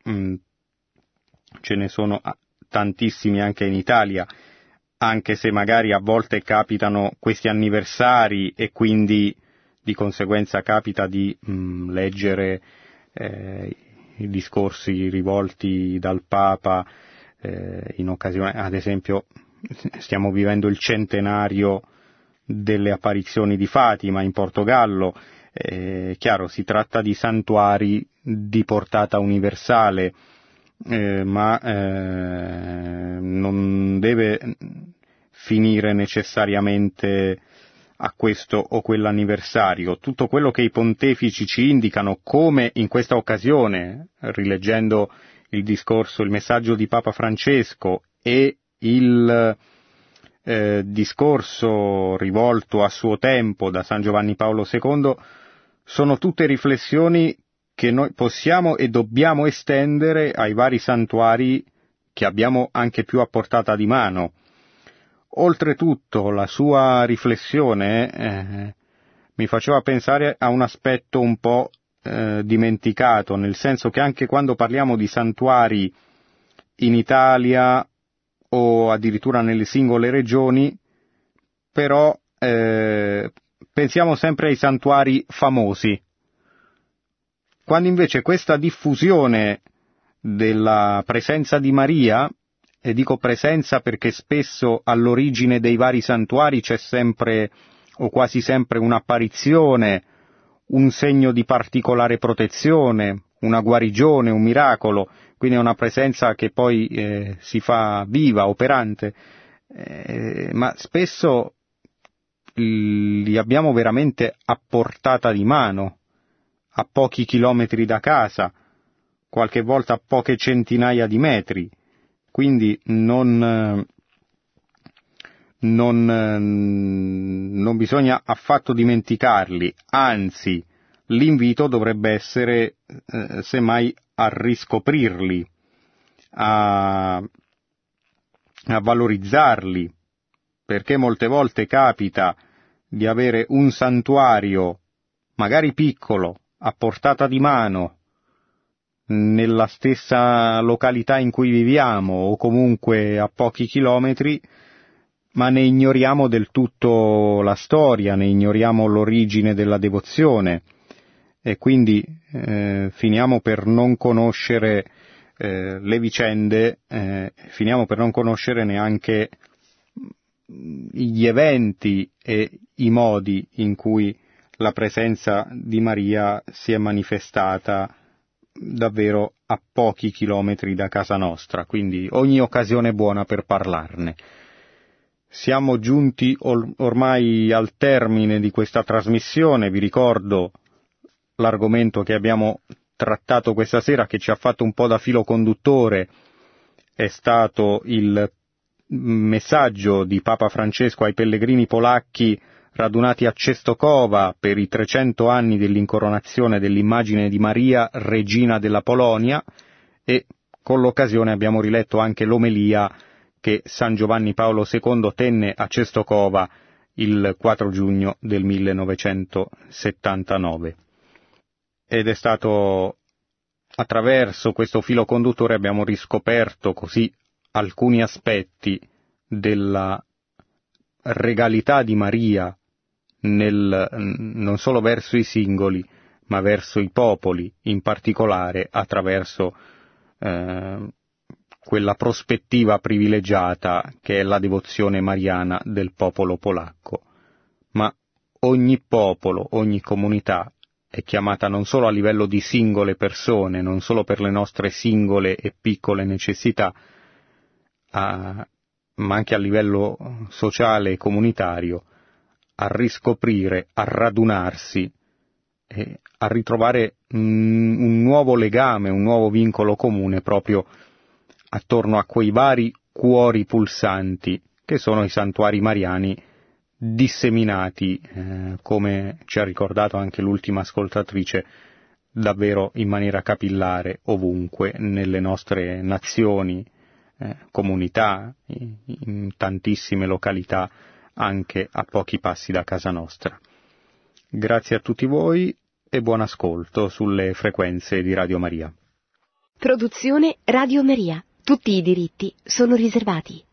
ce ne sono tantissimi anche in Italia, anche se magari a volte capitano questi anniversari e quindi di conseguenza capita di leggere i discorsi rivolti dal Papa in occasione, ad esempio stiamo vivendo il centenario delle apparizioni di Fatima in Portogallo. Chiaro, si tratta di santuari di portata universale, ma non deve finire necessariamente a questo o quell'anniversario. Tutto quello che i pontefici ci indicano, come in questa occasione, rileggendo il messaggio di Papa Francesco e il discorso rivolto a suo tempo da San Giovanni Paolo II, sono tutte riflessioni che noi possiamo e dobbiamo estendere ai vari santuari che abbiamo anche più a portata di mano. Oltretutto la sua riflessione mi faceva pensare a un aspetto un po' dimenticato, nel senso che anche quando parliamo di santuari in Italia o addirittura nelle singole regioni, però pensiamo sempre ai santuari famosi, quando invece questa diffusione della presenza di Maria, e dico presenza perché spesso all'origine dei vari santuari c'è sempre o quasi sempre un'apparizione, un segno di particolare protezione, una guarigione, un miracolo, quindi è una presenza che poi si fa viva, operante, ma spesso li abbiamo veramente a portata di mano, a pochi chilometri da casa, qualche volta a poche centinaia di metri, quindi non bisogna affatto dimenticarli, anzi l'invito dovrebbe essere semmai a riscoprirli, a valorizzarli, perché molte volte capita di avere un santuario, magari piccolo, a portata di mano, nella stessa località in cui viviamo o comunque a pochi chilometri, ma ne ignoriamo del tutto la storia, ne ignoriamo l'origine della devozione e quindi finiamo per non conoscere le vicende, finiamo per non conoscere neanche gli eventi e i modi in cui la presenza di Maria si è manifestata davvero a pochi chilometri da casa nostra, quindi ogni occasione è buona per parlarne. Siamo giunti ormai al termine di questa trasmissione, vi ricordo l'argomento che abbiamo trattato questa sera, che ci ha fatto un po' da filo conduttore, è stato il messaggio di Papa Francesco ai pellegrini polacchi radunati a Częstochowa per i 300 anni dell'incoronazione dell'immagine di Maria, regina della Polonia, e con l'occasione abbiamo riletto anche l'omelia che San Giovanni Paolo II tenne a Częstochowa il 4 giugno del 1979. Ed è stato attraverso questo filo conduttore abbiamo riscoperto così alcuni aspetti della regalità di Maria non solo verso i singoli, ma verso i popoli, in particolare attraverso quella prospettiva privilegiata che è la devozione mariana del popolo polacco. Ma ogni popolo, ogni comunità è chiamata non solo a livello di singole persone, non solo per le nostre singole e piccole necessità, ma anche a livello sociale e comunitario, a riscoprire, a radunarsi, e a ritrovare un nuovo legame, un nuovo vincolo comune proprio attorno a quei vari cuori pulsanti che sono i santuari mariani disseminati, come ci ha ricordato anche l'ultima ascoltatrice, davvero in maniera capillare ovunque, nelle nostre nazioni, comunità, in tantissime località, anche a pochi passi da casa nostra. Grazie a tutti voi e buon ascolto sulle frequenze di Radio Maria. Produzione Radio Maria. Tutti i diritti sono riservati.